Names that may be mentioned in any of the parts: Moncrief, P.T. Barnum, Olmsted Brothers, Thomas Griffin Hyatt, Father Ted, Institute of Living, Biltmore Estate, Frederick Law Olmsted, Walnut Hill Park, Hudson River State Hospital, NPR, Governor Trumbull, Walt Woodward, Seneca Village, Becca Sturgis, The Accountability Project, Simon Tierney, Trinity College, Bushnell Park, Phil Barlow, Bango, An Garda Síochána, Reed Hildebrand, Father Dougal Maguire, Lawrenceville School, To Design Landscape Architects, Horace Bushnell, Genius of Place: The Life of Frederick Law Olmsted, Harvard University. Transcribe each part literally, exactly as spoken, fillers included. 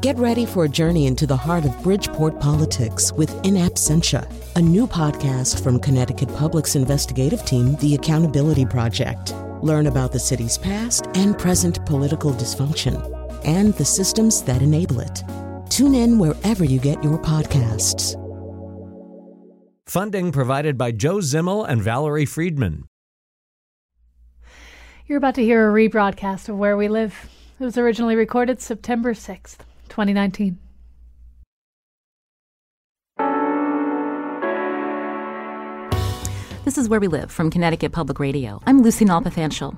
Get ready for a journey into the heart of Bridgeport politics with In Absentia, a new podcast from Connecticut Public's investigative team, The Accountability Project. Learn about the city's past and present political dysfunction and the systems that enable it. Tune in wherever you get your podcasts. Funding provided by Joe Zimmel and Valerie Friedman. You're about to hear a rebroadcast of Where We Live. It was originally recorded September sixth, twenty nineteen. This is Where We Live from Connecticut Public Radio. I'm Lucy Nalpathanchil.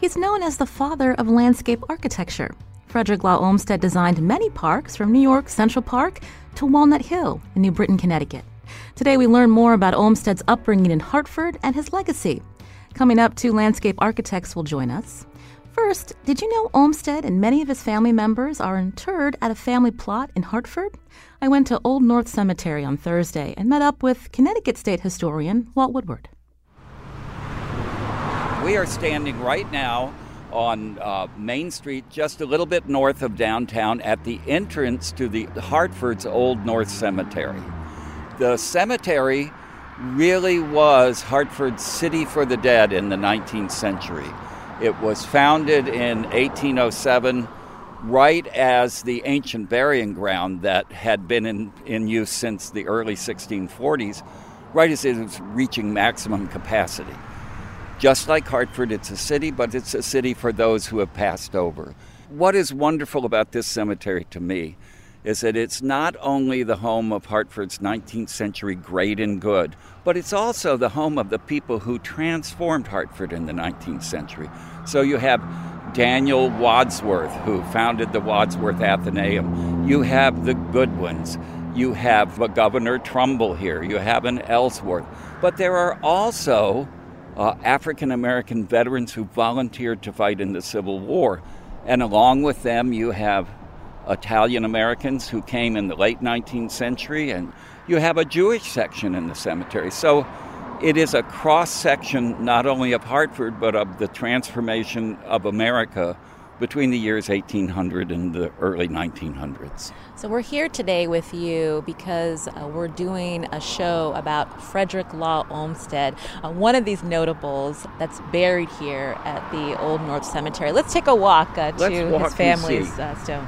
He's known as the father of landscape architecture. Frederick Law Olmsted designed many parks, from New York Central Park to Walnut Hill in New Britain, Connecticut. Today we learn more about Olmsted's upbringing in Hartford and his legacy. Coming up, two landscape architects will join us. First, did you know Olmsted and many of his family members are interred at a family plot in Hartford? I went to Old North Cemetery on Thursday and met up with Connecticut State historian Walt Woodward. We are standing right now on uh, Main Street, just a little bit north of downtown, at the entrance to the Hartford's Old North Cemetery. The cemetery really was Hartford's city for the dead in the nineteenth century. It was founded in eighteen oh seven, right as the ancient burying ground that had been in, in use since the early sixteen forties, right as it was reaching maximum capacity. Just like Hartford, it's a city, but it's a city for those who have passed over. What is wonderful about this cemetery to me is that it's not only the home of Hartford's nineteenth century great and good, but it's also the home of the people who transformed Hartford in the nineteenth century. So you have Daniel Wadsworth, who founded the Wadsworth Athenaeum. You have the Goodwins. You have a Governor Trumbull here. You have an Ellsworth. But there are also uh, African-American veterans who volunteered to fight in the Civil War. And along with them, you have Italian-Americans who came in the late nineteenth century, and you have a Jewish section in the cemetery. So it is a cross-section not only of Hartford, but of the transformation of America between the years eighteen hundred and the early nineteen hundreds. So we're here today with you because uh, we're doing a show about Frederick Law Olmsted, uh, one of these notables that's buried here at the Old North Cemetery. Let's take a walk uh, to walk his family's uh, stone.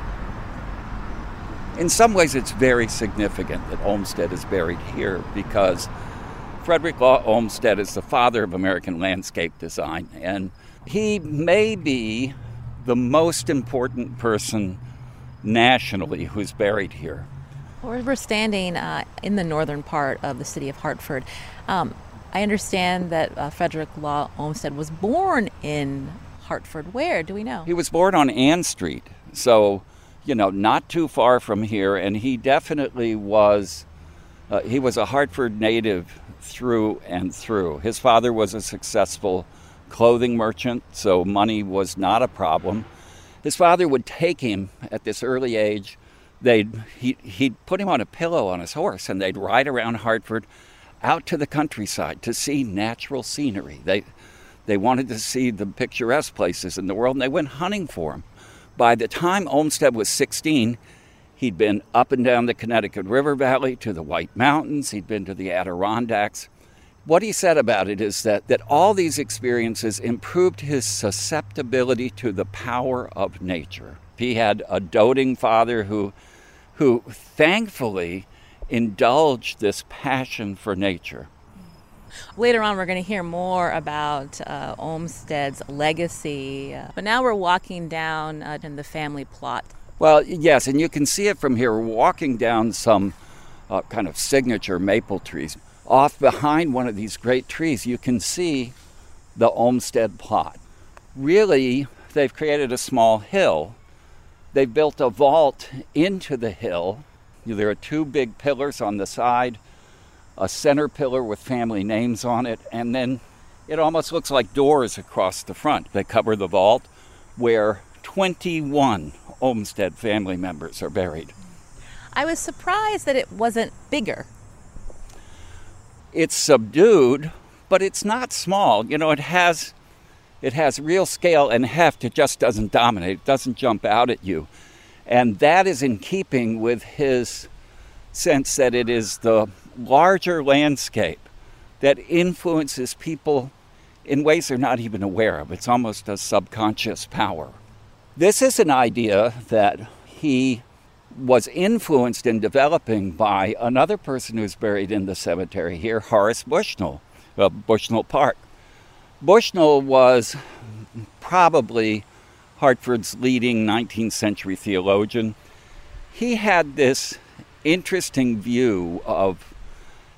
In some ways, it's very significant that Olmsted is buried here because Frederick Law Olmsted is the father of American landscape design, and he may be the most important person nationally who's buried here. Well, we're standing uh, in the northern part of the city of Hartford. Um, I understand that uh, Frederick Law Olmsted was born in Hartford. Where? Do we know? He was born on Ann Street, so you know, not too far from here, and he definitely was, uh, he was a Hartford native through and through. His father was a successful clothing merchant, so money was not a problem. His father would take him at this early age. They'd, he, he'd put him on a pillow on his horse, and they'd ride around Hartford out to the countryside to see natural scenery. They, they wanted to see the picturesque places in the world, and they went hunting for him. By the time Olmsted was sixteen, he'd been up and down the Connecticut River Valley to the White Mountains. He'd been to the Adirondacks. What he said about it is that, that all these experiences improved his susceptibility to the power of nature. He had a doting father who, who thankfully indulged this passion for nature. Later on, we're going to hear more about uh, Olmsted's legacy. Uh, but now we're walking down uh, in the family plot. Well, yes, and you can see it from here. We're walking down some uh, kind of signature maple trees. Off behind one of these great trees, you can see the Olmsted plot. Really, they've created a small hill. They've built a vault into the hill. There are two big pillars on the side, a center pillar with family names on it, and then it almost looks like doors across the front. They cover the vault where twenty-one Olmsted family members are buried. I was surprised that it wasn't bigger. It's subdued, but it's not small. You know, it has it has real scale and heft. It just doesn't dominate. It doesn't jump out at you. And that is in keeping with his sense that it is the larger landscape that influences people in ways they're not even aware of. It's almost a subconscious power. This is an idea that he was influenced in developing by another person who's buried in the cemetery here, Horace Bushnell, of Bushnell Park. Bushnell was probably Hartford's leading nineteenth century theologian. He had this interesting view of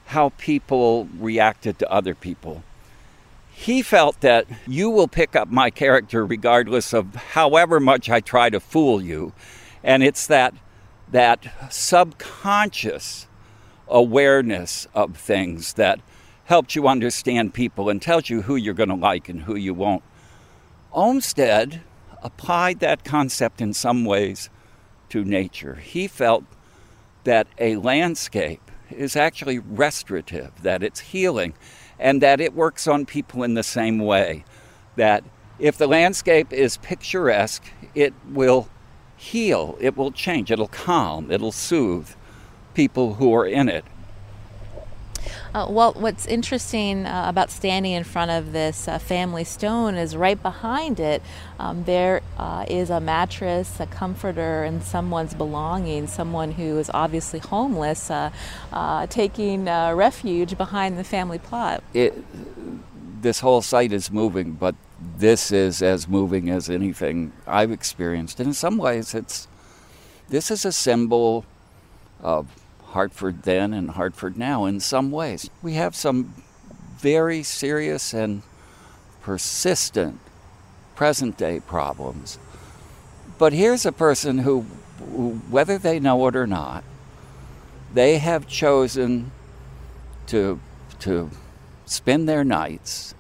how people reacted to other people. He felt that you will pick up my character regardless of however much I try to fool you. And it's that that subconscious awareness of things that helps you understand people and tells you who you're going to like and who you won't. Olmsted applied that concept in some ways to nature. He felt that a landscape is actually restorative, that it's healing, and that it works on people in the same way. That if the landscape is picturesque, it will heal, it will change, it'll calm, it'll soothe people who are in it. Uh, well, what's interesting uh, about standing in front of this uh, family stone is right behind it, um, there uh, is a mattress, a comforter, and someone's belongings, someone who is obviously homeless, uh, uh, taking uh, refuge behind the family plot. It, this whole site is moving, but this is as moving as anything I've experienced. And in some ways, it's this is a symbol of Hartford then and Hartford now in some ways. We have some very serious and persistent present-day problems. But here's a person who, whether they know it or not, they have chosen to, to spend their nights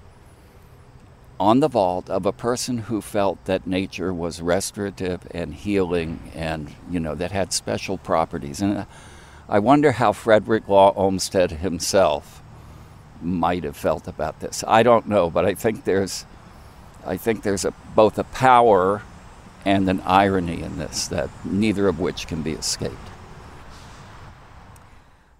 on the vault of a person who felt that nature was restorative and healing and, you know, that had special properties. And I wonder how Frederick Law Olmsted himself might have felt about this. I don't know, but I think there's, I think there's a, both a power and an irony in this, that neither of which can be escaped.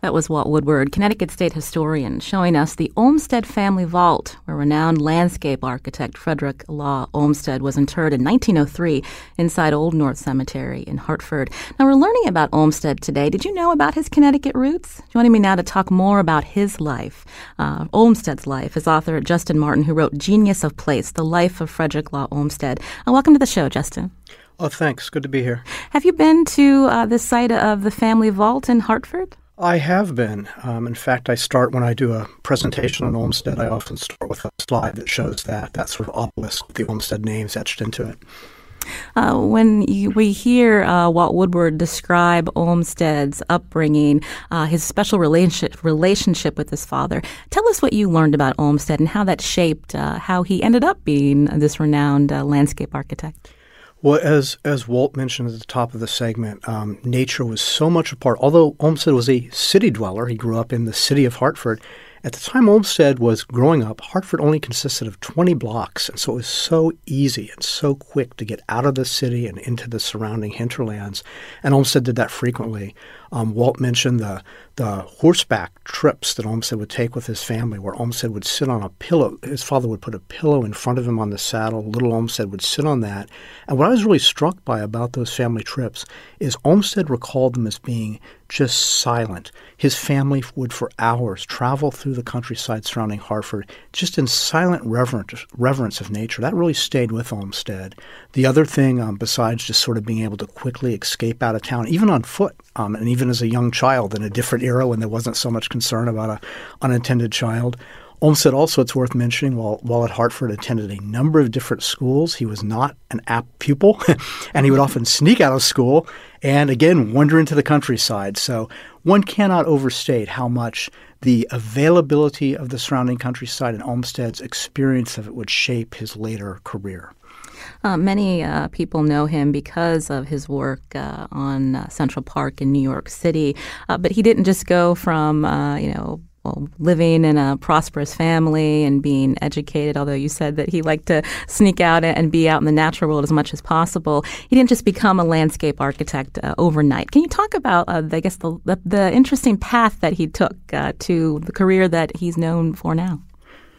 That was Walt Woodward, Connecticut State historian, showing us the Olmsted family vault, where renowned landscape architect Frederick Law Olmsted was interred in nineteen oh three inside Old North Cemetery in Hartford. Now, we're learning about Olmsted today. Did you know about his Connecticut roots? Joining me now to talk more about his life, uh, Olmsted's life, is author Justin Martin, who wrote Genius of Place: The Life of Frederick Law Olmsted. Uh, welcome to the show, Justin. Oh, thanks. Good to be here. Have you been to uh, the site of the family vault in Hartford? I have been. Um, in fact, I start when I do a presentation on Olmsted, I often start with a slide that shows that, that sort of obelisk with the Olmsted names etched into it. Uh, when you, we hear uh, Walt Woodward describe Olmsted's upbringing, uh, his special relationship, relationship with his father, tell us what you learned about Olmsted and how that shaped uh, how he ended up being this renowned uh, landscape architect. Well, as as Walt mentioned at the top of the segment, um, nature was so much a part. Although Olmsted was a city dweller, he grew up in the city of Hartford. At the time Olmsted was growing up, Hartford only consisted of twenty blocks, and so it was so easy and so quick to get out of the city and into the surrounding hinterlands, and Olmsted did that frequently. Um, Walt mentioned the, the horseback trips that Olmsted would take with his family, where Olmsted would sit on a pillow. His father would put a pillow in front of him on the saddle. Little Olmsted would sit on that. And what I was really struck by about those family trips is Olmsted recalled them as being just silent. His family would, for hours, travel through the countryside surrounding Hartford, just in silent reverence, reverence of nature. That really stayed with Olmsted. The other thing, um, besides just sort of being able to quickly escape out of town, even on foot, um, and even as a young child in a different era when there wasn't so much concern about an unintended child, Olmsted also, it's worth mentioning, while, while at Hartford, attended a number of different schools. He was not an apt pupil, and he would often sneak out of school and, again, wander into the countryside. So one cannot overstate how much the availability of the surrounding countryside and Olmsted's experience of it would shape his later career. Uh, many uh, people know him because of his work uh, on uh, Central Park in New York City, uh, but he didn't just go from, uh, you know, well, living in a prosperous family and being educated, although you said that he liked to sneak out and be out in the natural world as much as possible, he didn't just become a landscape architect uh, overnight. Can you talk about, uh, I guess, the, the, the interesting path that he took uh, to the career that he's known for now?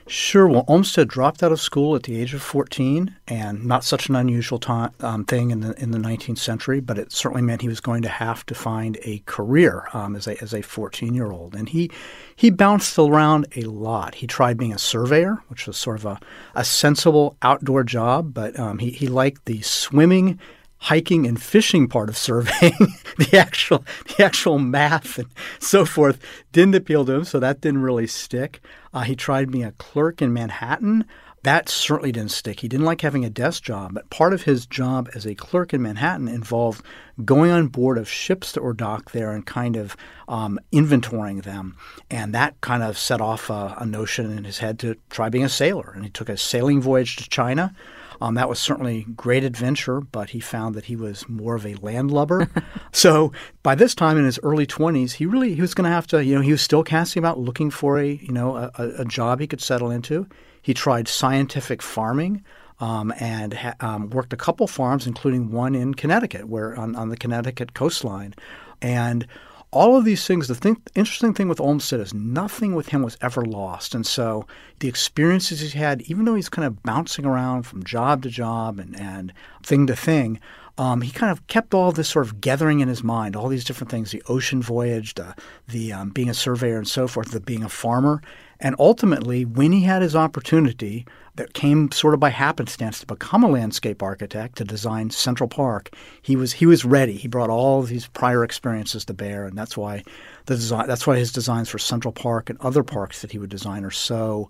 Sure. Well, Olmsted dropped out of school at the age of fourteen, and not such an unusual time, um, thing in the in the nineteenth century, but it certainly meant he was going to have to find a career um, as a as a fourteen-year-old. And he he bounced around a lot. He tried being a surveyor, which was sort of a, a sensible outdoor job, but um, he, he liked the swimming, hiking and fishing part of surveying, the actual the actual math and so forth, didn't appeal to him, so that didn't really stick. Uh, he tried being a clerk in Manhattan. That certainly didn't stick. He didn't like having a desk job, but part of his job as a clerk in Manhattan involved going on board of ships that were docked there and kind of um, inventorying them. And that kind of set off a, a notion in his head to try being a sailor. And he took a sailing voyage to China. Um, that was certainly great adventure, but he found that he was more of a landlubber. So by this time in his early twenties, he really he was going to have to, you know, he was still casting about looking for a, you know, a, a job he could settle into. He tried scientific farming um, and ha- um, worked a couple farms, including one in Connecticut, where on, on the Connecticut coastline. And all of these things, the thing, interesting thing with Olmsted is nothing with him was ever lost. And so the experiences he had, even though he's kind of bouncing around from job to job and, and thing to thing, um, he kind of kept all this sort of gathering in his mind, all these different things, the ocean voyage, the, the um, being a surveyor and so forth, the being a farmer. And ultimately, when he had his opportunity that came sort of by happenstance to become a landscape architect, to design Central Park, he was he was ready. He brought all of these prior experiences to bear, and that's why the design, that's why his designs for Central Park and other parks that he would design are so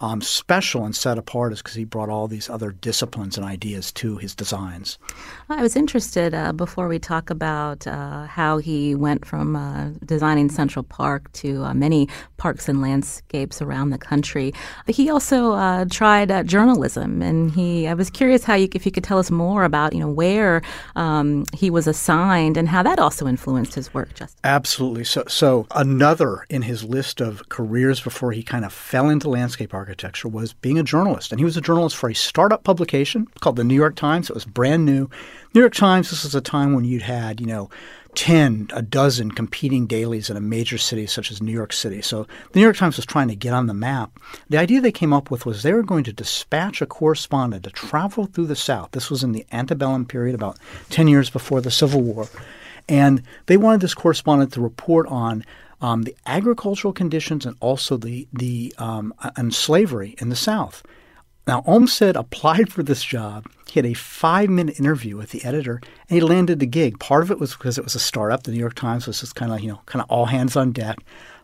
um, special and set apart, is because he brought all these other disciplines and ideas to his designs. I was interested uh, before we talk about uh, how he went from uh, designing Central Park to uh, many parks and landscapes around the country. He also uh, tried uh, journalism, and he I was curious how you if you could tell us more about you know where um, he was assigned and how that also influenced his work. Justin. Absolutely. So so another in his list of careers before he kind of fell into landscape architecture. architecture was being a journalist. And he was a journalist for a startup publication called the New York Times. It was brand new. New York Times, this was a time when you'd had, you know, ten, a dozen competing dailies in a major city such as New York City. So the New York Times was trying to get on the map. The idea they came up with was they were going to dispatch a correspondent to travel through the South. This was in the antebellum period, about ten years before the Civil War. And they wanted this correspondent to report on Um, the agricultural conditions and also the the um, and slavery in the South. Now, Olmsted applied for this job. He had a five-minute interview with the editor, and he landed the gig. Part of it was because it was a startup. The New York Times was just kind of you know kind of all hands on deck.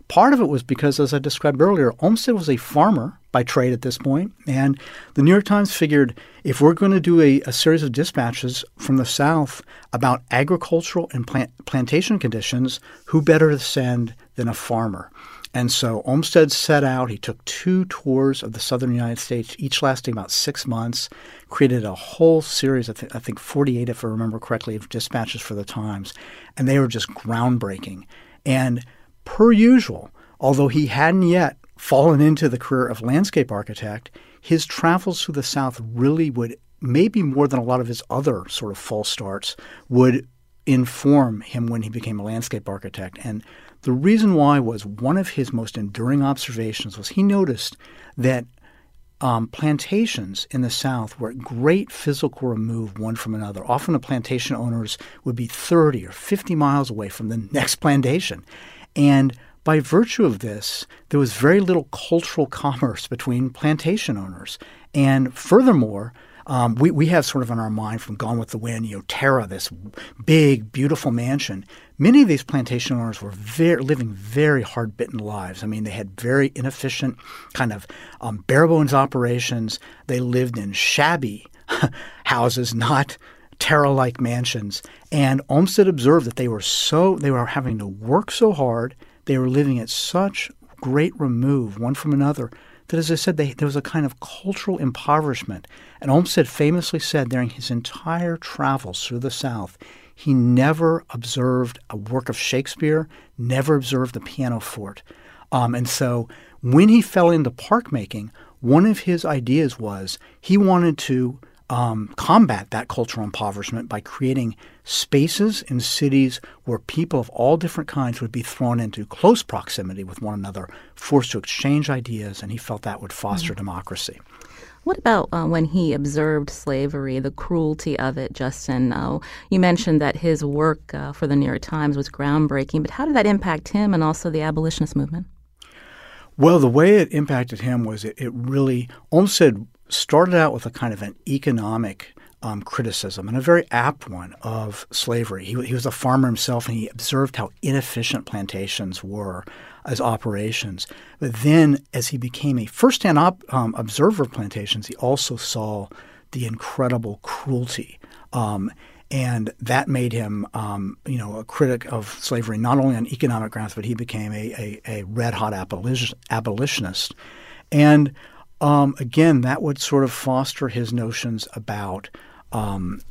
Part of it was because, as I described earlier, Olmsted was a farmer by trade at this point, and the New York Times figured if we're going to do a, a series of dispatches from the South about agricultural and plant, plantation conditions, who better to send than a farmer? And so Olmsted set out. He took two tours of the southern United States, each lasting about six months, created a whole series, I, th- I think forty-eight, if I remember correctly, of dispatches for the Times, and they were just groundbreaking. And per usual, although he hadn't yet fallen into the career of landscape architect, his travels through the South really would, maybe more than a lot of his other sort of false starts, would inform him when he became a landscape architect. And the reason why was one of his most enduring observations was he noticed that Um, plantations in the South were at great physical remove one from another. Often the plantation owners would be thirty or fifty miles away from the next plantation. And by virtue of this, there was very little cultural commerce between plantation owners. And furthermore, Um, we, we have sort of in our mind from Gone with the Wind, you know, Terra, this big, beautiful mansion. Many of these plantation owners were very, living very hard-bitten lives. I mean, they had very inefficient kind of um, bare-bones operations. They lived in shabby houses, not Terra-like mansions. And Olmsted observed that they were so – they were having to work so hard. They were living at such great remove one from another that, as I said, they, there was a kind of cultural impoverishment. And Olmsted famously said during his entire travels through the South, he never observed a work of Shakespeare, never observed a pianoforte. Um, and so when he fell into park making, one of his ideas was he wanted to um, combat that cultural impoverishment by creating spaces in cities where people of all different kinds would be thrown into close proximity with one another, forced to exchange ideas, and he felt that would foster mm-hmm. democracy. What about uh, when he observed slavery, the cruelty of it, Justin? Uh, you mentioned that his work uh, for the New York Times was groundbreaking, but how did that impact him and also the abolitionist movement? Well, the way it impacted him was it, it really – Olmsted started out with a kind of an economic um, criticism, and a very apt one, of slavery. He, he was a farmer himself, and he observed how inefficient plantations were as operations. But then as he became a first-hand op, um, observer of plantations, he also saw the incredible cruelty. Um, and that made him, um, you know, a critic of slavery, not only on economic grounds, but he became a, a, a red-hot abolitionist. And, um, again, that would sort of foster his notions about um,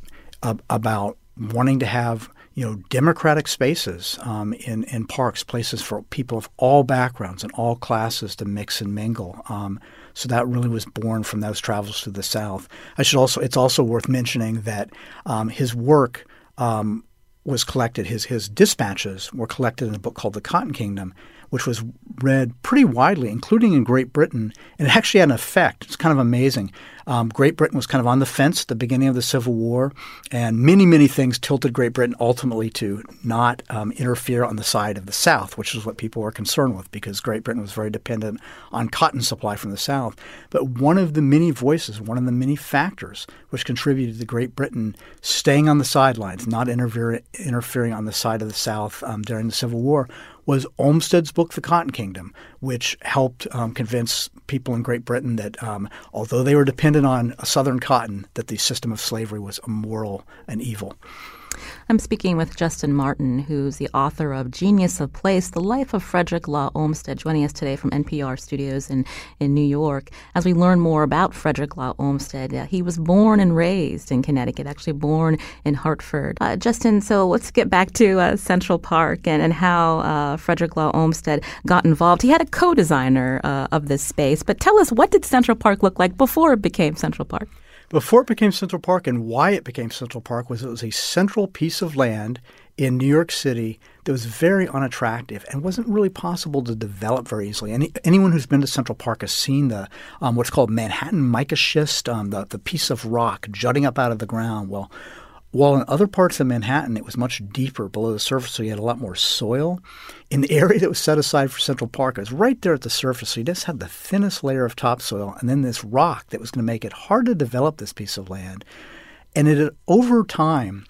ab- about wanting to have – you know, democratic spaces um, in, in parks, places for people of all backgrounds and all classes to mix and mingle. Um, so that really was born from those travels to the South. I should also, it's also worth mentioning that um, his work um, was collected, his, his dispatches were collected in a book called The Cotton Kingdom, which was read pretty widely, including in Great Britain, and it actually had an effect. It's kind of amazing. Um, Great Britain was kind of on the fence at the beginning of the Civil War, and many, many things tilted Great Britain ultimately to not um, interfere on the side of the South, which is what people were concerned with because Great Britain was very dependent on cotton supply from the South. But one of the many voices, one of the many factors which contributed to Great Britain staying on the sidelines, not interfere- interfering on the side of the South um, during the Civil War, was Olmsted's book, The Cotton Kingdom, which helped um, convince people in Great Britain that um, although they were dependent on Southern cotton, that the system of slavery was immoral and evil. I'm speaking with Justin Martin, who's the author of Genius of Place, The Life of Frederick Law Olmsted, joining us today from N P R Studios in, in New York. As we learn more about Frederick Law Olmsted, uh, he was born and raised in Connecticut, actually born in Hartford. Uh, Justin, so let's get back to uh, Central Park and, and how uh, Frederick Law Olmsted got involved. He had a co-designer uh, of this space, but tell us, what did Central Park look like before it became Central Park? Before it became Central Park, and why it became Central Park, was it was a central piece of land in New York City that was very unattractive and wasn't really possible to develop very easily. Any, anyone who's been to Central Park has seen the um, what's called Manhattan mica schist, um, the, the piece of rock jutting up out of the ground. Well, while in other parts of Manhattan, it was much deeper below the surface, so you had a lot more soil. In the area that was set aside for Central Park, it was right there at the surface, so you just had the thinnest layer of topsoil and then this rock that was going to make it hard to develop this piece of land. And it had, over time,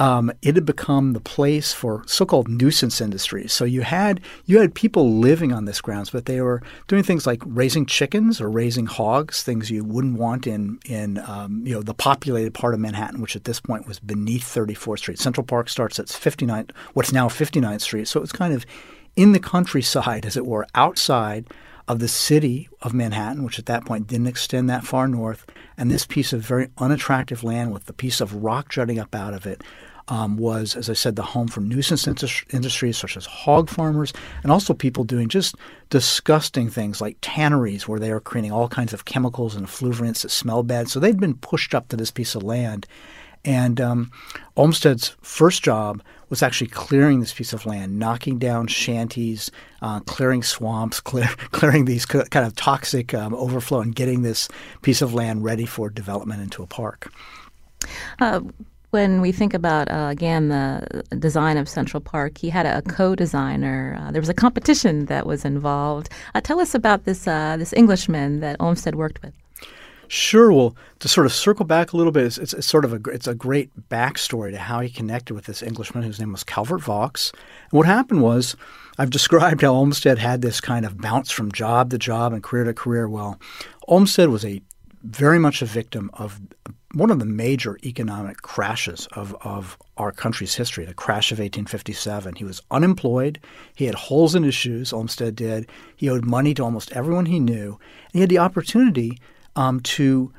um, it had become the place for so-called nuisance industries. So you had you had people living on this grounds, but they were doing things like raising chickens or raising hogs, things you wouldn't want in in um, you know the populated part of Manhattan, which at this point was beneath thirty-fourth Street. Central Park starts at fifty-ninth, what's now fifty-ninth Street. So it was kind of in the countryside, as it were, outside of the city of Manhattan, which at that point didn't extend that far north, and this piece of very unattractive land with the piece of rock jutting up out of it um, was, as I said, the home for nuisance industri- industries such as hog farmers and also people doing just disgusting things like tanneries where they are creating all kinds of chemicals and effluviants that smell bad. So they'd been pushed up to this piece of land. And um, Olmsted's first job was actually clearing this piece of land, knocking down shanties, uh, clearing swamps, clear, clearing these co- kind of toxic um, overflow and getting this piece of land ready for development into a park. Uh- When we think about, uh, again, the design of Central Park, he had a co-designer. Uh, there was a competition that was involved. Uh, tell us about this uh, this Englishman that Olmsted worked with. Sure. Well, to sort of circle back a little bit, it's, it's, it's sort of a it's a great backstory to how he connected with this Englishman whose name was Calvert Vaux. And what happened was, I've described how Olmsted had this kind of bounce from job to job and career to career. Well, Olmsted was a very much a victim of one of the major economic crashes of, of our country's history, the crash of eighteen fifty-seven. He was unemployed. He had holes in his shoes, Olmsted did. He owed money to almost everyone he knew. And he had the opportunity um, to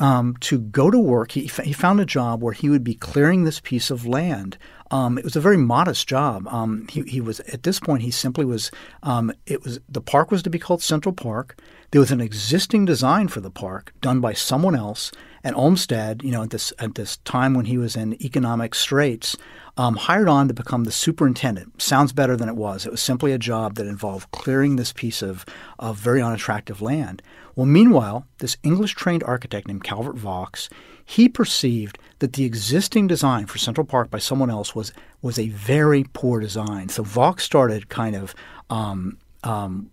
um, to go to work. He, he found a job where he would be clearing this piece of land Um, it was a very modest job. Um, he, he was at this point. He simply was. Um, it was the park was to be called Central Park. There was an existing design for the park done by someone else. And Olmsted, you know, at this at this time when he was in economic straits, um, hired on to become the superintendent. Sounds better than it was. It was simply a job that involved clearing this piece of of very unattractive land. Well, meanwhile, this English-trained architect named Calvert Vaux, he perceived that the existing design for Central Park by someone else was was a very poor design. So Vaux started kind of um, um,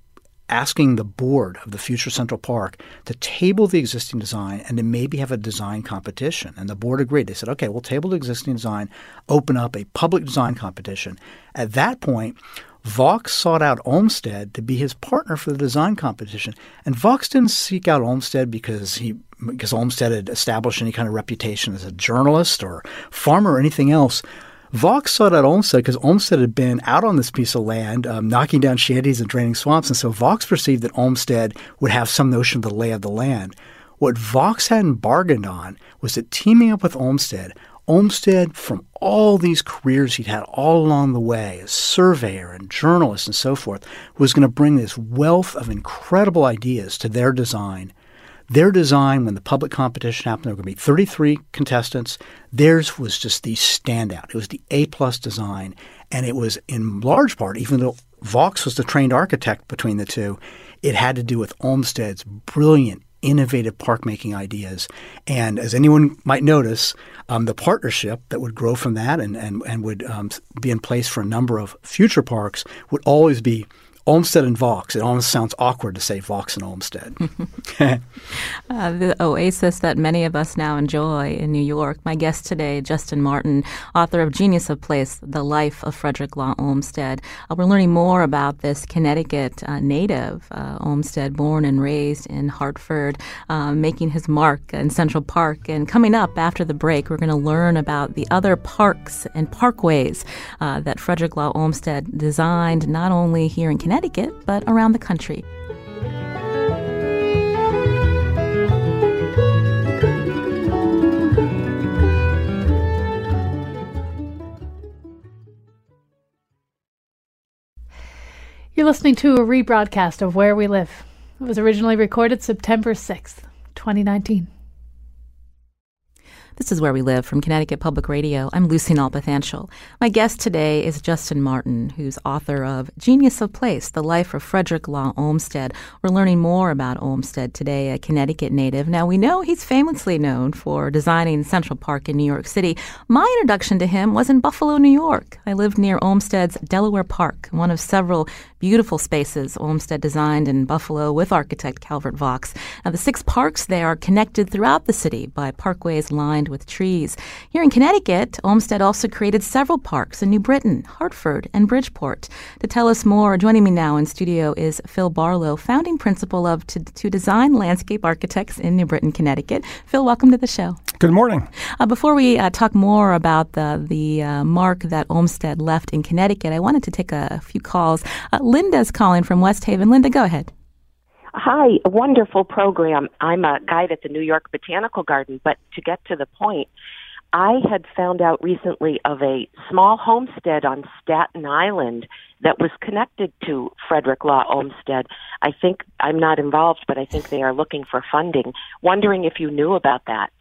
asking the board of the future Central Park to table the existing design and to maybe have a design competition. And the board agreed. They said, okay, we'll table the existing design, open up a public design competition. At that point, Vaux sought out Olmsted to be his partner for the design competition. And Vaux didn't seek out Olmsted because he because Olmsted had established any kind of reputation as a journalist or farmer or anything else. Vaux sought out Olmsted because Olmsted had been out on this piece of land um, knocking down shanties and draining swamps. And so Vaux perceived that Olmsted would have some notion of the lay of the land. What Vaux hadn't bargained on was that teaming up with Olmsted, Olmsted, from all these careers he'd had all along the way, as surveyor and journalist and so forth, was going to bring this wealth of incredible ideas to their design. Their design, when the public competition happened, there were going to be thirty-three contestants. Theirs was just the standout. It was the A-plus design, and it was in large part, even though Vaux was the trained architect between the two, it had to do with Olmsted's brilliant, innovative park-making ideas. And as anyone might notice, um, the partnership that would grow from that and, and, and would um, be in place for a number of future parks would always be Olmsted and Vaux. It almost sounds awkward to say Vaux and Olmsted. uh, the oasis that many of us now enjoy in New York. My guest today, Justin Martin, author of Genius of Place: The Life of Frederick Law Olmsted. Uh, we're learning more about this Connecticut uh, native uh, Olmsted, born and raised in Hartford, uh, making his mark in Central Park. And coming up after the break, we're going to learn about the other parks and parkways uh, that Frederick Law Olmsted designed, not only here in Connecticut, Connecticut, but around the country. You're listening to a rebroadcast of Where We Live. It was originally recorded September sixth, twenty nineteen. This is Where We Live from Connecticut Public Radio. I'm Lucy Nalpathanchil. My guest today is Justin Martin, who's author of Genius of Place: The Life of Frederick Law Olmsted. We're learning more about Olmsted today, a Connecticut native. Now, we know he's famously known for designing Central Park in New York City. My introduction to him was in Buffalo, New York. I lived near Olmsted's Delaware Park, one of several beautiful spaces Olmsted designed in Buffalo with architect Calvert Vaux. Now, the six parks there are connected throughout the city by parkways lined with trees. Here in Connecticut, Olmsted also created several parks in New Britain, Hartford, and Bridgeport. To tell us more, joining me now in studio is Phil Barlow, founding principal of To, to Design Landscape Architects in New Britain, Connecticut. Phil, welcome to the show. Good morning. Uh, before we uh, talk more about the, the uh, mark that Olmsted left in Connecticut, I wanted to take a few calls. Uh, Linda's calling from West Haven. Linda, go ahead. Hi, wonderful program. I'm a guide at the New York Botanical Garden, but to get to the point, I had found out recently of a small homestead on Staten Island that was connected to Frederick Law Olmsted. I think, I'm not involved, but I think they are looking for funding. Wondering if you knew about that.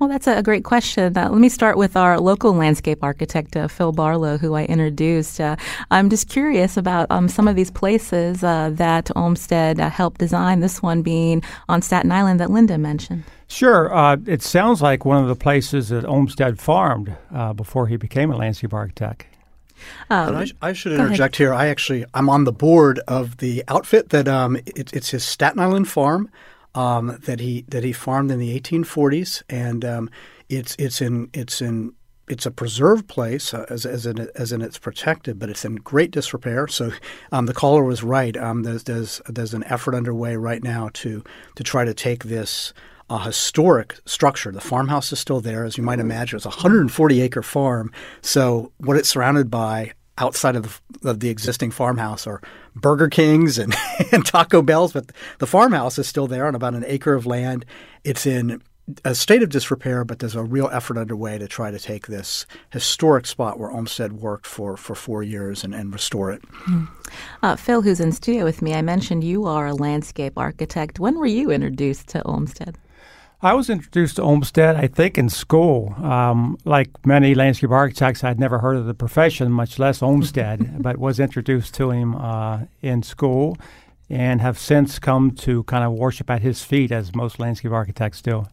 Well, that's a great question. Uh, let me start with our local landscape architect, uh, Phil Barlow, who I introduced. Uh, I'm just curious about um, some of these places uh, that Olmsted uh, helped design, this one being on Staten Island that Linda mentioned. Sure. Uh, it sounds like one of the places that Olmsted farmed uh, before he became a landscape architect. Um, I, sh- I should interject here. I actually, I'm on the board of the outfit that um, it, it's his Staten Island farm. Um, that he that he farmed in the eighteen forties, and um, it's it's in it's in it's a preserved place uh, as as in as in it's protected, but it's in great disrepair. So um, the caller was right. Um, there's there's there's an effort underway right now to to try to take this uh, historic structure. The farmhouse is still there, as you might imagine. It's a one hundred forty acre farm. So what it's surrounded by, outside of the, of the existing farmhouse, are Burger Kings and, and Taco Bells, but the farmhouse is still there on about an acre of land. It's in a state of disrepair, but there's a real effort underway to try to take this historic spot where Olmsted worked for, for four years and, and restore it. Mm. Uh, Phil, who's in studio with me, I mentioned you are a landscape architect. When were you introduced to Olmsted? I was introduced to Olmsted, I think, in school. Um, like many landscape architects, I'd never heard of the profession, much less Olmsted, but was introduced to him uh, in school and have since come to kind of worship at his feet, as most landscape architects do.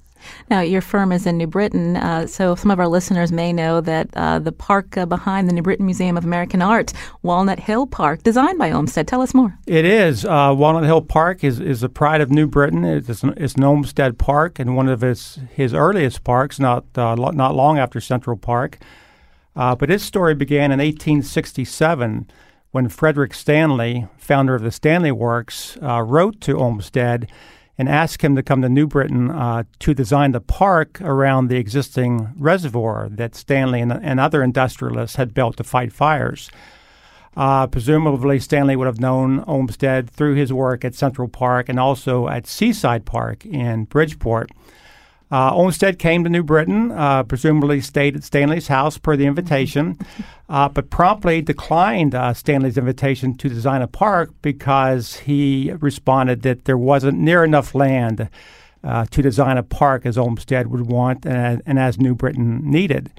Now, your firm is in New Britain, uh, so some of our listeners may know that uh, the park uh, behind the New Britain Museum of American Art, Walnut Hill Park, designed by Olmsted. Tell us more. It is. Uh, Walnut Hill Park is, is the pride of New Britain. It's an, it's an Olmsted park and one of his, his earliest parks, not, uh, lo- not long after Central Park. Uh, but his story began in eighteen sixty-seven when Frederick Stanley, founder of the Stanley Works, uh, wrote to Olmsted and asked him to come to New Britain uh, to design the park around the existing reservoir that Stanley and, and other industrialists had built to fight fires. Uh, presumably, Stanley would have known Olmsted through his work at Central Park and also at Seaside Park in Bridgeport. Uh, Olmsted came to New Britain, uh, presumably stayed at Stanley's house per the invitation, uh, but promptly declined uh, Stanley's invitation to design a park because he responded that there wasn't near enough land uh, to design a park as Olmsted would want and, and as New Britain needed.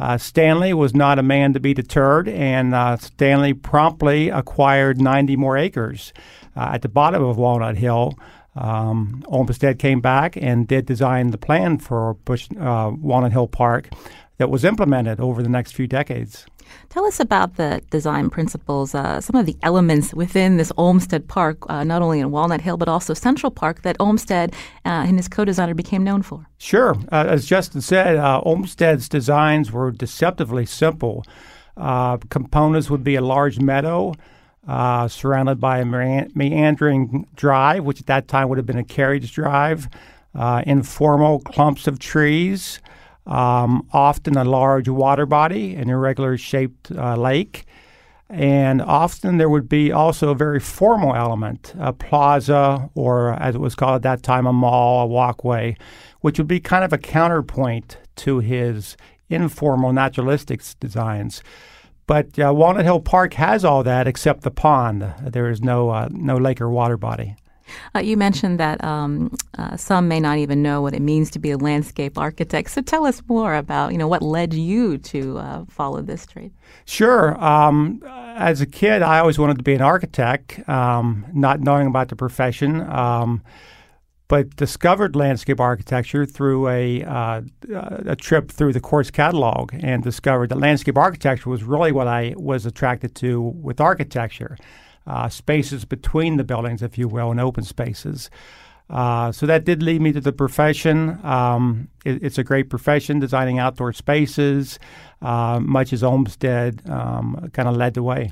Uh, Stanley was not a man to be deterred, and uh, Stanley promptly acquired ninety more acres uh, at the bottom of Walnut Hill. Um, Olmsted came back and did design the plan for Bush, uh, Walnut Hill Park that was implemented over the next few decades. Tell us about the design principles, uh, some of the elements within this Olmsted Park, uh, not only in Walnut Hill, but also Central Park, that Olmsted uh, and his co-designer became known for. Sure. Uh, as Justin said, uh, Olmsted's designs were deceptively simple. Uh, components would be a large meadow, Uh, surrounded by a meandering drive, which at that time would have been a carriage drive, uh, informal clumps of trees, um, often a large water body, an irregular-shaped uh, lake, and often there would be also a very formal element, a plaza, or as it was called at that time, a mall, a walkway, which would be kind of a counterpoint to his informal naturalistic designs. But uh, Walnut Hill Park has all that except the pond. There is no uh, no lake or water body. Uh, you mentioned that um, uh, some may not even know what it means to be a landscape architect. So tell us more about, you know, what led you to uh, follow this trade. Sure. Um, as a kid, I always wanted to be an architect, um, not knowing about the profession, um, but discovered landscape architecture through a uh, a trip through the course catalog and discovered that landscape architecture was really what I was attracted to with architecture, uh, spaces between the buildings, if you will, and open spaces. Uh, so that did lead me to the profession. Um, it, it's a great profession, designing outdoor spaces, uh, much as Olmsted um, kind of led the way.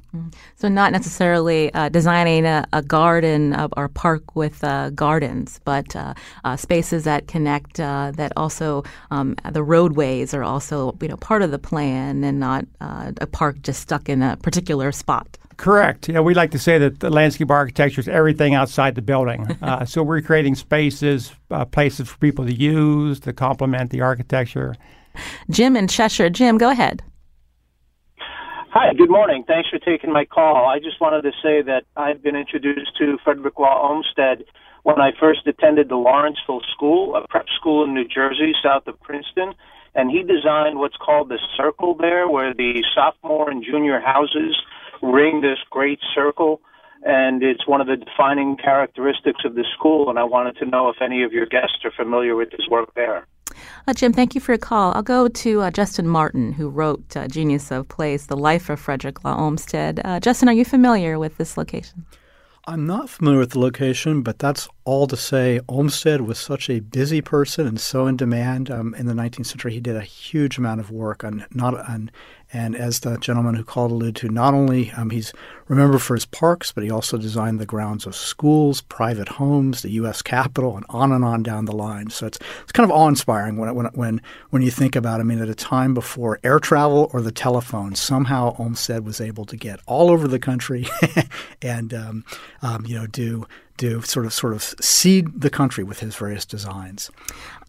So not necessarily uh, designing a, a garden uh, or park with uh, gardens, but uh, uh, spaces that connect, uh, that also um, the roadways are also, you know, part of the plan and not uh, a park just stuck in a particular spot. Correct. Yeah, we like to say that the landscape architecture is everything outside the building. Uh, so we're creating spaces, uh, places for people to use, to complement the architecture. Jim in Cheshire. Jim, go ahead. Hi, good morning. Thanks for taking my call. I just wanted to say that I've been introduced to Frederick Law Olmsted when I first attended the Lawrenceville School, a prep school in New Jersey, south of Princeton. And he designed what's called the circle there, where the sophomore and junior houses ring this great circle, and it's one of the defining characteristics of the school, and I wanted to know if any of your guests are familiar with his work there. Uh, Jim, thank you for your call. I'll go to uh, Justin Martin, who wrote uh, Genius of Place: The Life of Frederick Law Olmsted. Uh, Justin, are you familiar with this location? I'm not familiar with the location, but that's all to say Olmsted was such a busy person and so in demand. Um, in the nineteenth century, he did a huge amount of work on not on, and as the gentleman who called alluded to, not only um, he's remembered for his parks, but he also designed the grounds of schools, private homes, the U S Capitol, and on and on down the line. So it's it's kind of awe-inspiring when when when when you think about it. I mean, at a time before air travel or the telephone, somehow Olmsted was able to get all over the country and um, um, you know do do, sort of sort of seed the country with his various designs.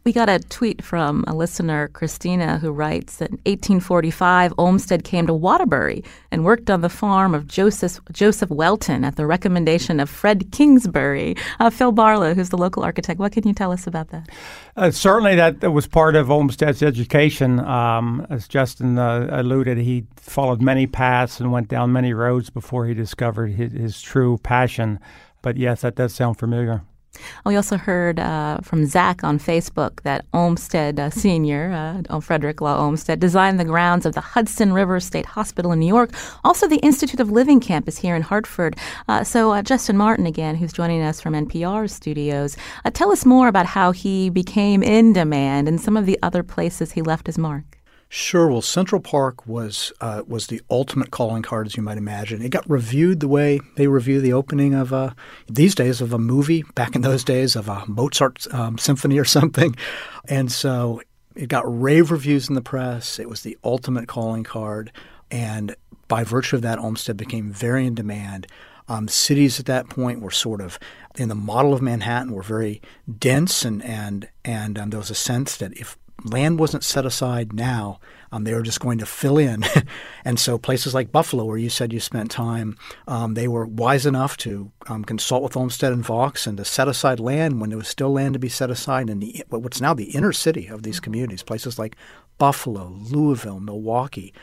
We got a tweet from a listener, Christina, who writes that in eighteen forty-five, Olmsted came to Waterbury and worked on the farm of Joseph, Joseph Welton at the recommendation of Fred Kingsbury. Uh, Phil Barlow, who's the local architect, what can you tell us about that? Uh, certainly that, that was part of Olmsted's education. Um, as Justin uh, alluded, he followed many paths and went down many roads before he discovered his, his true passion. But yes, that does sound familiar. We also heard uh, from Zach on Facebook that Olmsted uh, Senior, uh, Frederick Law Olmsted, designed the grounds of the Hudson River State Hospital in New York. Also, the Institute of Living campus here in Hartford. Uh, so uh, Justin Martin, again, who's joining us from N P R studios. Uh, tell us more about how he became in demand and some of the other places he left his mark. Sure. Well, Central Park was uh, was the ultimate calling card, as you might imagine. It got reviewed the way they review the opening of a, these days, of a movie, back in those days, of a Mozart um, symphony or something. And so it got rave reviews in the press. It was the ultimate calling card. And by virtue of that, Olmsted became very in demand. Um, cities at that point were sort of, in the model of Manhattan, were very dense. And, and, and um, there was a sense that if land wasn't set aside now, um, they were just going to fill in. And so places like Buffalo, where you said you spent time, um, they were wise enough to um, consult with Olmsted and Vaux and to set aside land when there was still land to be set aside in the, what's now the inner city of these communities. Places like Buffalo, Louisville, Milwaukee,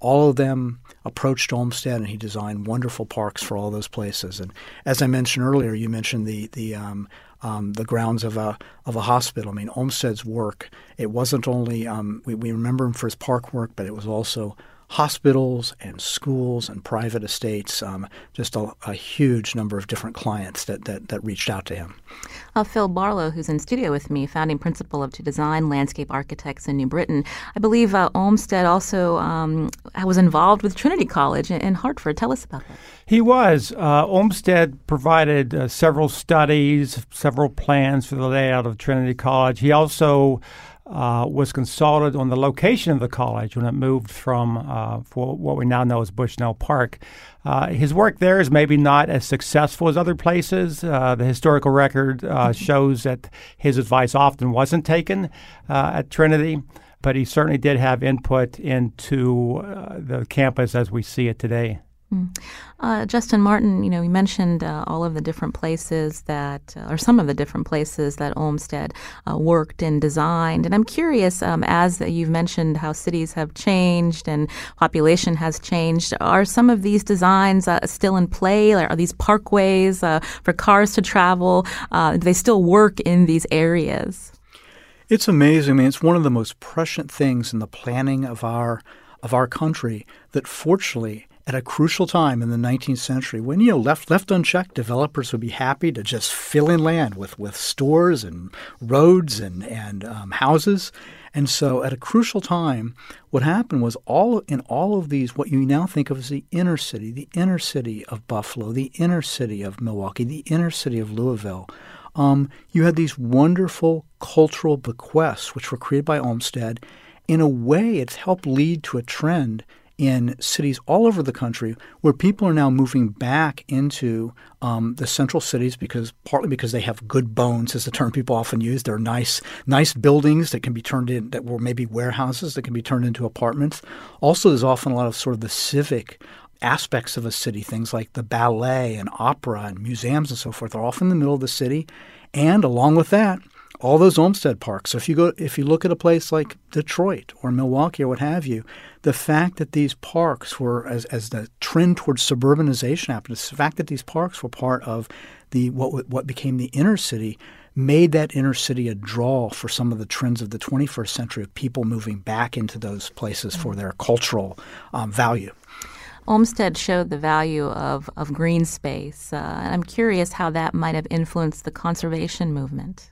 all of them approached Olmsted, and he designed wonderful parks for all those places. And as I mentioned earlier, you mentioned the the um, um, the grounds of a of a hospital. I mean, Olmsted's work, it wasn't only um, we, we remember him for his park work, but it was also hospitals and schools and private estates, um, just a, a huge number of different clients that, that, that reached out to him. Uh, Phil Barlow, who's in studio with me, founding principal of To Design Landscape Architects in New Britain. I believe uh, Olmsted also um, was involved with Trinity College in, in Hartford. Tell us about that. He was. Uh, Olmsted provided uh, several studies, several plans for the layout of Trinity College. He also Uh, was consulted on the location of the college when it moved from uh, for what we now know as Bushnell Park. Uh, his work there is maybe not as successful as other places. Uh, the historical record uh, shows that his advice often wasn't taken uh, at Trinity, but he certainly did have input into uh, the campus as we see it today. Mm. Uh, Justin Martin, you know, we mentioned uh, all of the different places that, uh, or some of the different places that Olmsted uh, worked and designed. And I'm curious, um, as you've mentioned how cities have changed and population has changed, are some of these designs uh, still in play? Are these parkways uh, for cars to travel? Uh, do they still work in these areas? It's amazing. I mean, it's one of the most prescient things in the planning of our of our country that, fortunately, at a crucial time in the nineteenth century, when, you know, left left unchecked, developers would be happy to just fill in land with, with stores and roads and, and um, houses. And so at a crucial time, what happened was all in all of these, what you now think of as the inner city, the inner city of Buffalo, the inner city of Milwaukee, the inner city of Louisville, um, you had these wonderful cultural bequests which were created by Olmsted. In a way, it's helped lead to a trend in cities all over the country where people are now moving back into um, the central cities, because partly because they have good bones, is the term people often use. They're nice nice buildings that can be turned in, that were maybe warehouses that can be turned into apartments. Also, there's often a lot of sort of the civic aspects of a city. Things like the ballet and opera and museums and so forth are often in the middle of the city. And along with that, all those Olmsted parks. So if you go, if you look at a place like Detroit or Milwaukee or what have you, the fact that these parks were, as as the trend towards suburbanization happened, the fact that these parks were part of the what what became the inner city made that inner city a draw for some of the trends of the twenty-first century of people moving back into those places for their cultural um, value. Olmsted showed the value of, of green space. Uh, and I'm curious how that might have influenced the conservation movement.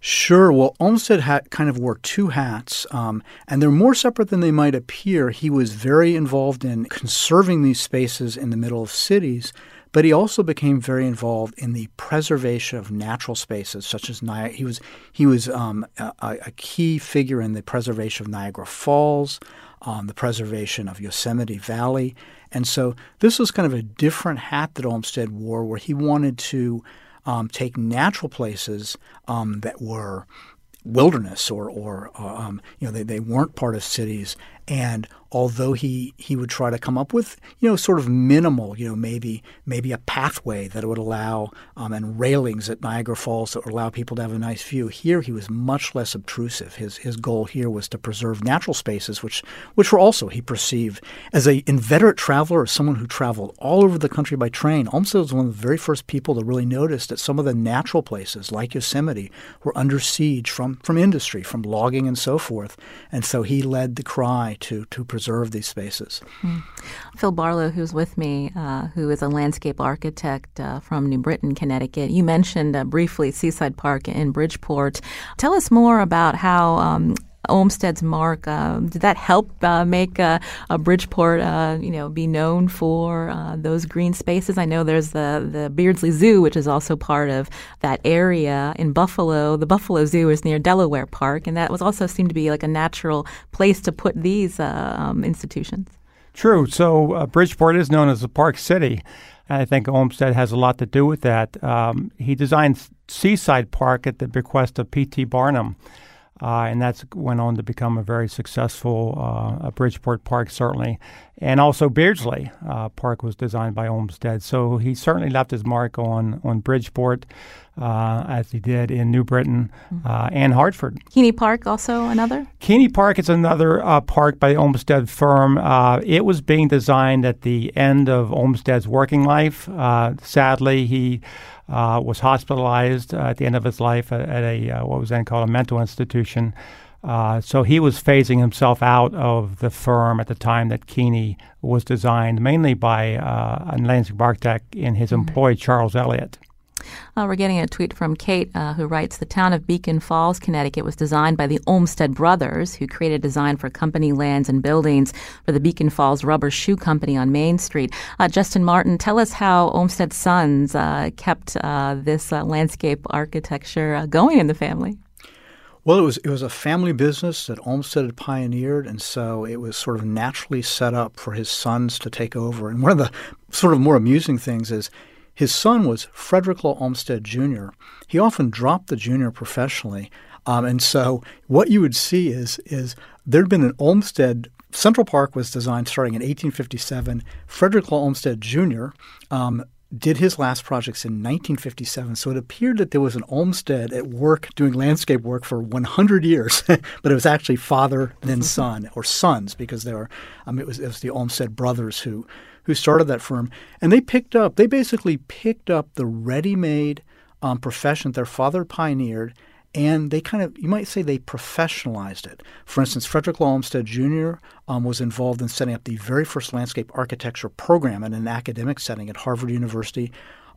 Sure. Well, Olmsted hat kind of wore two hats, um, and they're more separate than they might appear. He was very involved in conserving these spaces in the middle of cities, but he also became very involved in the preservation of natural spaces, such as Niagara. He was he was um, a, a key figure in the preservation of Niagara Falls. on the preservation of Yosemite Valley. And so this was kind of a different hat that Olmsted wore, where he wanted to um, take natural places um, that were wilderness or, or um, you know, they, they weren't part of cities. And although he, he would try to come up with, you know, sort of minimal, you know, maybe maybe a pathway that would allow um, and railings at Niagara Falls that would allow people to have a nice view. Here he was much less obtrusive. His his goal here was to preserve natural spaces, which which were also, he perceived, as an inveterate traveler, as someone who traveled all over the country by train. Olmsted was one of the very first people to really notice that some of the natural places, like Yosemite, were under siege from, from industry, from logging and so forth. And so he led the cry to to preserve Preserve these spaces. Mm. Phil Barlow, who's with me, uh, who is a landscape architect uh, from New Britain, Connecticut. You mentioned uh, briefly Seaside Park in Bridgeport. Tell us more about how um, Olmsted's mark uh, did that help uh, make uh, a Bridgeport, uh, you know, be known for uh, those green spaces. I know there's the the Beardsley Zoo, which is also part of that area in Buffalo. The Buffalo Zoo is near Delaware Park, and that was also seemed to be like a natural place to put these uh, um, institutions. True. So uh, Bridgeport is known as the Park City. I think Olmsted has a lot to do with that. Um, he designed Seaside Park at the bequest of P T Barnum, uh, and that's went on to become a very successful uh, a Bridgeport Park, certainly. And also Beardsley uh, Park was designed by Olmsted. So he certainly left his mark on, on Bridgeport, uh, as he did in New Britain uh, and Hartford. Keeney Park also another? Keeney Park is another uh, park by the Olmsted firm. Uh, it was being designed at the end of Olmsted's working life. Uh, sadly, he uh, was hospitalized uh, at the end of his life at, at a uh, what was then called a mental institution. Uh, so he was phasing himself out of the firm at the time that Keeney was designed, mainly by uh, a landscape architect in his employ, Charles Elliott. Uh, we're getting a tweet from Kate, uh, who writes, the town of Beacon Falls, Connecticut, was designed by the Olmsted Brothers, who created design for company lands and buildings for the Beacon Falls Rubber Shoe Company on Main Street. Uh, Justin Martin, tell us how Olmsted's sons uh, kept uh, this uh, landscape architecture uh, going in the family. Well, it was it was a family business that Olmsted had pioneered, and so it was sort of naturally set up for his sons to take over. And one of the sort of more amusing things is his son was Frederick Law Olmsted, Junior He often dropped the Junior professionally, um, and so what you would see is is there'd been an Olmsted. Central Park was designed starting in eighteen fifty-seven. Frederick Law Olmsted, Junior Um, did his last projects in nineteen fifty-seven. So it appeared that there was an Olmsted at work doing landscape work for one hundred years, but it was actually father then son, or sons, because they were, um, it was, it was the Olmsted brothers who, who started that firm. And they picked up, they basically picked up the ready-made um, profession their father pioneered, and they kind of, you might say they professionalized it. For instance, Frederick Law Olmsted, Junior um, was involved in setting up the very first landscape architecture program in an academic setting at Harvard University.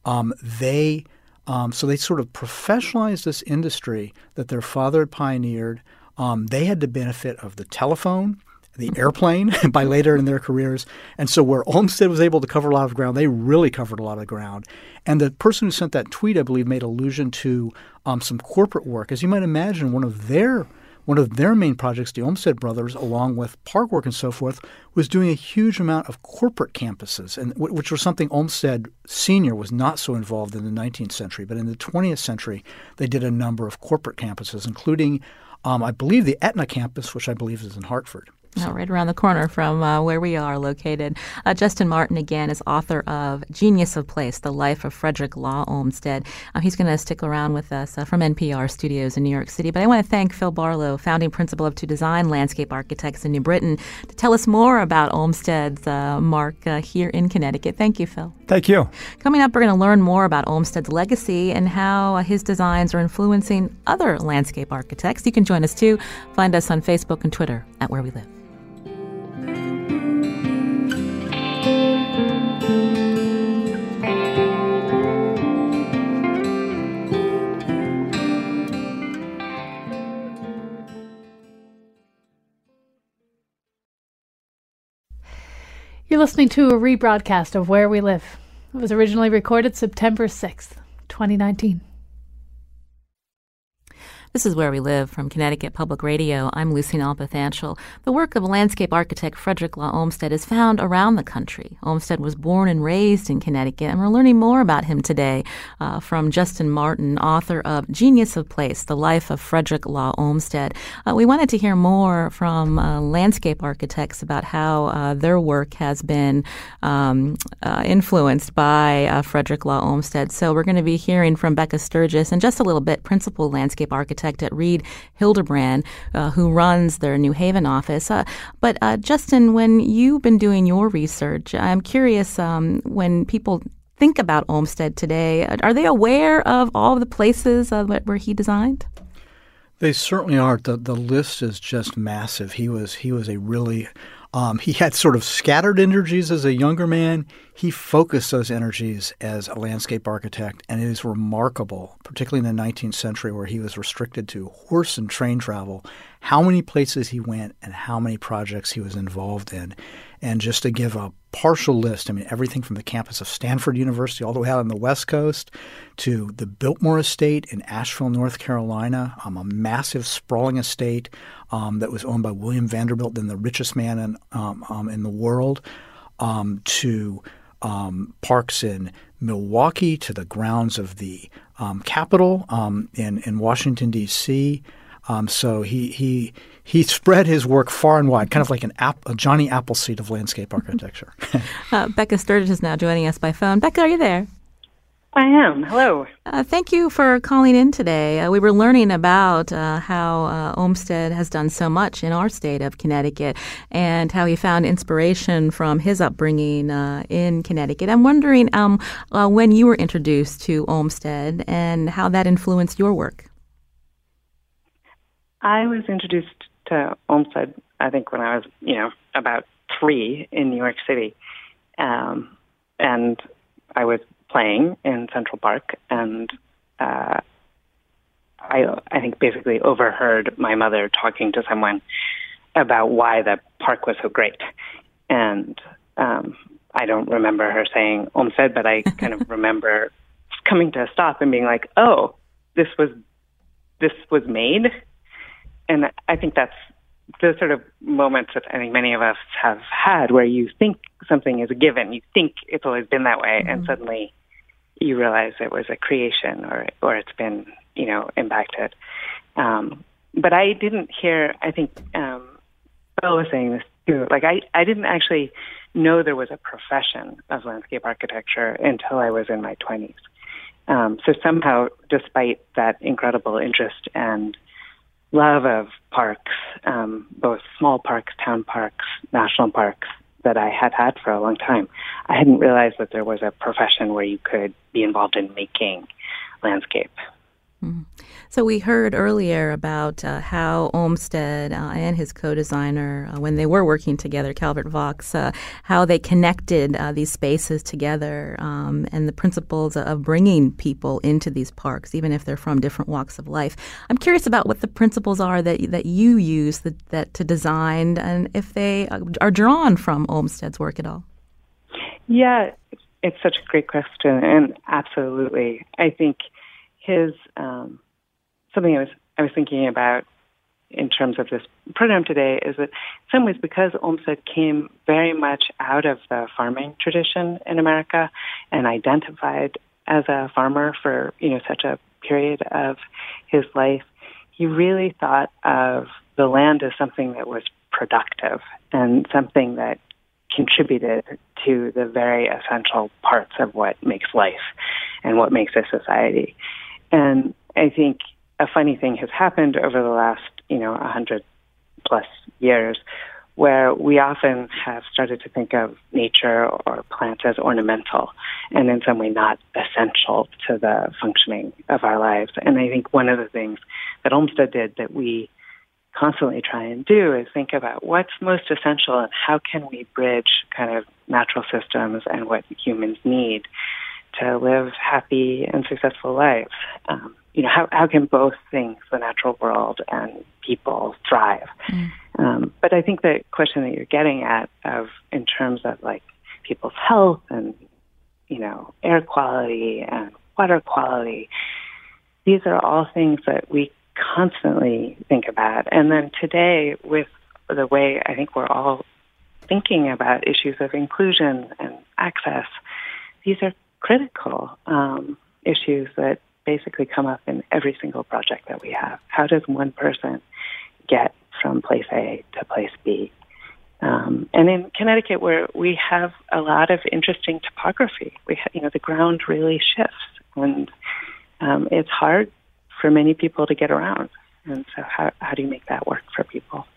Um, they um, so they sort of professionalized this industry that their father had pioneered. Um, they had the benefit of the telephone, the airplane by later in their careers. And so where Olmsted was able to cover a lot of ground, they really covered a lot of ground. And the person who sent that tweet, I believe, made allusion to um, some corporate work. As you might imagine, one of their one of their main projects, the Olmsted Brothers, along with park work and so forth, was doing a huge amount of corporate campuses, and w- which was something Olmsted Senior was not so involved in the nineteenth century. But in the twentieth century, they did a number of corporate campuses, including, um, I believe, the Etna campus, which I believe is in Hartford. Oh, right around the corner from uh, where we are located. Uh, Justin Martin, again, is author of Genius of Place, The Life of Frederick Law Olmsted. Uh, he's going to stick around with us uh, from N P R studios in New York City. But I want to thank Phil Barlow, founding principal of To Design Landscape Architects in New Britain, to tell us more about Olmsted's uh, mark uh, here in Connecticut. Thank you, Phil. Thank you. Coming up, we're going to learn more about Olmsted's legacy and how uh, his designs are influencing other landscape architects. You can join us, too. Find us on Facebook and Twitter at Where We Live. You're listening to a rebroadcast of Where We Live. It was originally recorded September sixth, twenty nineteen. This is Where We Live from Connecticut Public Radio. I'm Lucy Nalpathanchil. The work of landscape architect Frederick Law Olmsted is found around the country. Olmsted was born and raised in Connecticut, and we're learning more about him today uh, from Justin Martin, author of Genius of Place: The Life of Frederick Law Olmsted. Uh, we wanted to hear more from uh, landscape architects about how uh, their work has been um, uh, influenced by uh, Frederick Law Olmsted. So we're going to be hearing from Becca Sturgis in just a little bit, principal landscape architect at Reed Hildebrand, uh, who runs their New Haven office. Uh, but uh, Justin, when you've been doing your research, I'm curious, um, when people think about Olmsted today, are they aware of all of the places uh, where he designed? They certainly aren't. The, the list is just massive. He was he was a really um, – he had sort of scattered energies as a younger man. He focused those energies as a landscape architect, and it is remarkable, particularly in the nineteenth century where he was restricted to horse and train travel, how many places he went and how many projects he was involved in. And just to give a partial list, I mean, everything from the campus of Stanford University all the way out on the West Coast to the Biltmore Estate in Asheville, North Carolina, um, a massive sprawling estate um, that was owned by William Vanderbilt, then the richest man in, um, um, in the world, um, to um, parks in Milwaukee, to the grounds of the um, Capitol um, in, in Washington, D C, Um, so he he he spread his work far and wide, kind of like an app, a Johnny Appleseed of landscape architecture. uh, Becca Sturgis is now joining us by phone. Becca, are you there? I am. Hello. Uh, thank you for calling in today. Uh, we were learning about uh, how uh, Olmsted has done so much in our state of Connecticut and how he found inspiration from his upbringing uh, in Connecticut. I'm wondering um, uh, when you were introduced to Olmsted and how that influenced your work. I was introduced to Olmsted, I think, when I was, you know, about three in New York City. Um, and I was playing in Central Park, and uh, I, I think basically overheard my mother talking to someone about why the park was so great. And um, I don't remember her saying Olmsted, but I kind of remember coming to a stop and being like, oh, this was this was made. And I think that's the sort of moments that I think many of us have had where you think something is a given. You think it's always been that way, mm-hmm. and suddenly you realize it was a creation or or it's been, you know, impacted. Um, but I didn't hear, I think um, Phil was saying this too, like I, I didn't actually know there was a profession of landscape architecture until I was in my twenties. Um, so somehow, despite that incredible interest and love of parks, um, both small parks, town parks, national parks that I had had for a long time, I hadn't realized that there was a profession where you could be involved in making landscape. Mm-hmm. So we heard earlier about uh, how Olmsted uh, and his co-designer, uh, when they were working together, Calvert Vaux, uh, how they connected uh, these spaces together um, and the principles of bringing people into these parks, even if they're from different walks of life. I'm curious about what the principles are that that you use that, that to design, and if they are drawn from Olmsted's work at all. Yeah, it's such a great question, and absolutely. I think his um, something I was I was thinking about in terms of this program today is that in some ways, because Olmsted came very much out of the farming tradition in America and identified as a farmer for, you know, such a period of his life, he really thought of the land as something that was productive and something that contributed to the very essential parts of what makes life and what makes a society. And I think a funny thing has happened over the last, you know, one hundred plus years where we often have started to think of nature or plants as ornamental and in some way not essential to the functioning of our lives. And I think one of the things that Olmsted did that we constantly try and do is think about what's most essential and how can we bridge kind of natural systems and what humans need to live happy and successful lives. Um, you know, how, how can both things, the natural world and people, thrive? Mm. Um, but I think the question that you're getting at of in terms of like people's health and, you know, air quality and water quality, these are all things that we constantly think about. And then today, with the way I think we're all thinking about issues of inclusion and access, these are critical um, issues that basically come up in every single project that we have. How does one person get from place A to place B? Um, and in Connecticut, where we have a lot of interesting topography, we ha- you know the ground really shifts, and um, it's hard for many people to get around. And so, how how do you make that work for people?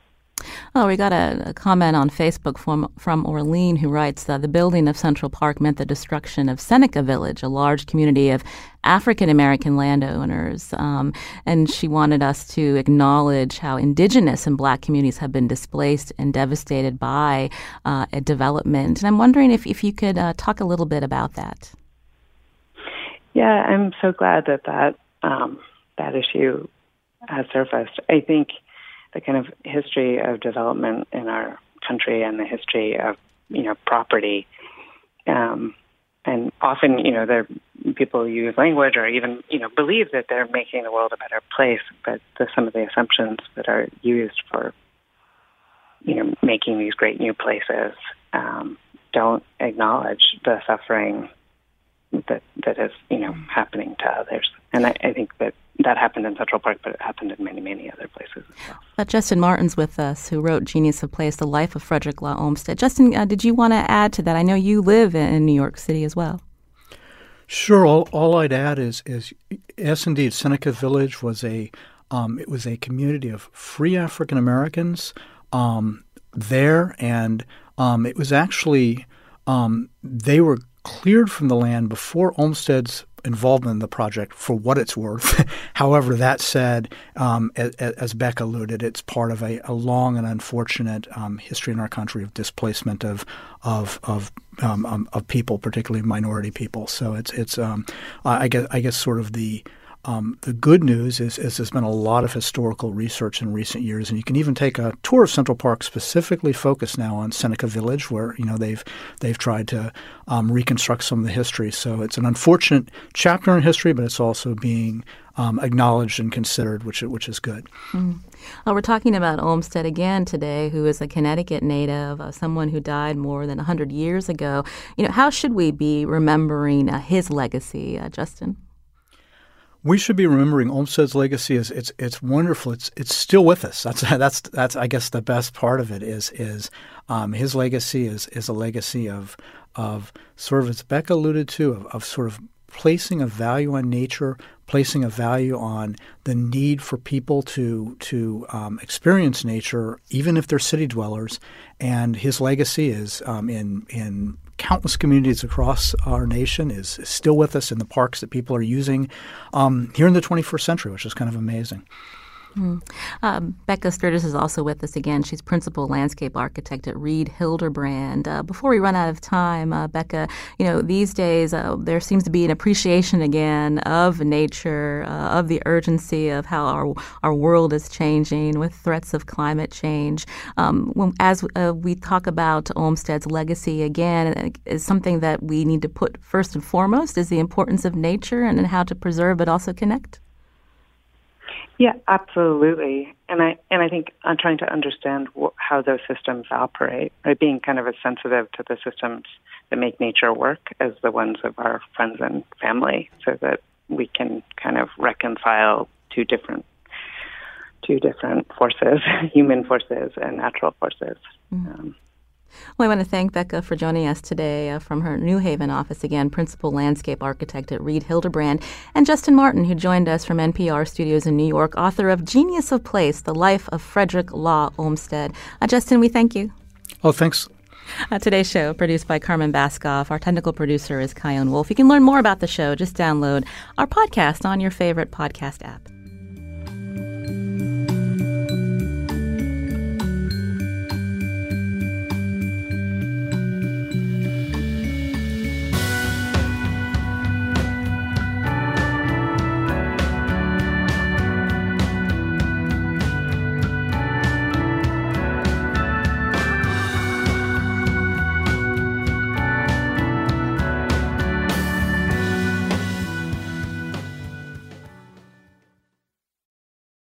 Oh, we got a, a comment on Facebook from, from Orlean, who writes that the building of Central Park meant the destruction of Seneca Village, a large community of African-American landowners. Um, and she wanted us to acknowledge how indigenous and black communities have been displaced and devastated by uh, a development. And I'm wondering if, if you could uh, talk a little bit about that. Yeah, I'm so glad that that, um, that issue has surfaced. I think the kind of history of development in our country and the history of, you know, property. Um, and often, you know, there, people use language or even, you know, believe that they're making the world a better place, but the, some of the assumptions that are used for, you know, making these great new places um, don't acknowledge the suffering that that is, you know, happening to others. And I, I think that that happened in Central Park, but it happened in many, many other places as well. But Justin Martin's with us, who wrote Genius of Place: The Life of Frederick Law Olmsted. Justin, uh, did you want to add to that? I know you live in New York City as well. Sure. All, all I'd add is, is, yes, indeed, Seneca Village was a, um, it was a community of free African Americans um, there, and um, it was actually, um, they were cleared from the land before Olmsted's involvement in the project, for what it's worth. However, that said, um, as, as Becca alluded, it's part of a, a long and unfortunate um, history in our country of displacement of of of um, um, of people, particularly minority people. So it's it's um, I guess I guess sort of the um, the good news is, is there's been a lot of historical research in recent years, and you can even take a tour of Central Park specifically focused now on Seneca Village, where you know they've they've tried to um, reconstruct some of the history. So it's an unfortunate chapter in history, but it's also being um, acknowledged and considered, which which is good. Mm. Well, we're talking about Olmsted again today, who is a Connecticut native, uh, someone who died more than one hundred years ago. You know, how should we be remembering uh, his legacy, uh, Justin? We should be remembering Olmsted's legacy. Is it's it's wonderful. It's it's still with us. That's that's that's I guess the best part of it is is um, his legacy is is a legacy of of sort of, as Becca alluded to, of, of sort of placing a value on nature, placing a value on the need for people to to um, experience nature, even if they're city dwellers. And his legacy is um, in in. countless communities across our nation, is, is still with us in the parks that people are using um, here in the twenty-first century, which is kind of amazing. Mm. Uh, Becca Sturgis is also with us again. She's principal landscape architect at Reed Hildebrand. Uh, before we run out of time, uh, Becca, you know, these days uh, there seems to be an appreciation again of nature, uh, of the urgency of how our our world is changing with threats of climate change. Um, when, as uh, we talk about Olmsted's legacy again, is something that we need to put first and foremost is the importance of nature and, and how to preserve but also connect. Yeah, absolutely, and I and I think I'm trying to understand wh- how those systems operate, right? Being kind of as sensitive to the systems that make nature work as the ones of our friends and family, so that we can kind of reconcile two different two different forces, human forces and natural forces. Mm-hmm. Um, Well, I want to thank Becca for joining us today uh, from her New Haven office, again, principal landscape architect at Reed Hildebrand, and Justin Martin, who joined us from N P R Studios in New York, author of Genius of Place: The Life of Frederick Law Olmsted. Uh, Justin, we thank you. Oh, thanks. Uh, today's show, produced by Carmen Baskoff. Our technical producer is Kyone Wolf. You can learn more about the show. Just download our podcast on your favorite podcast app.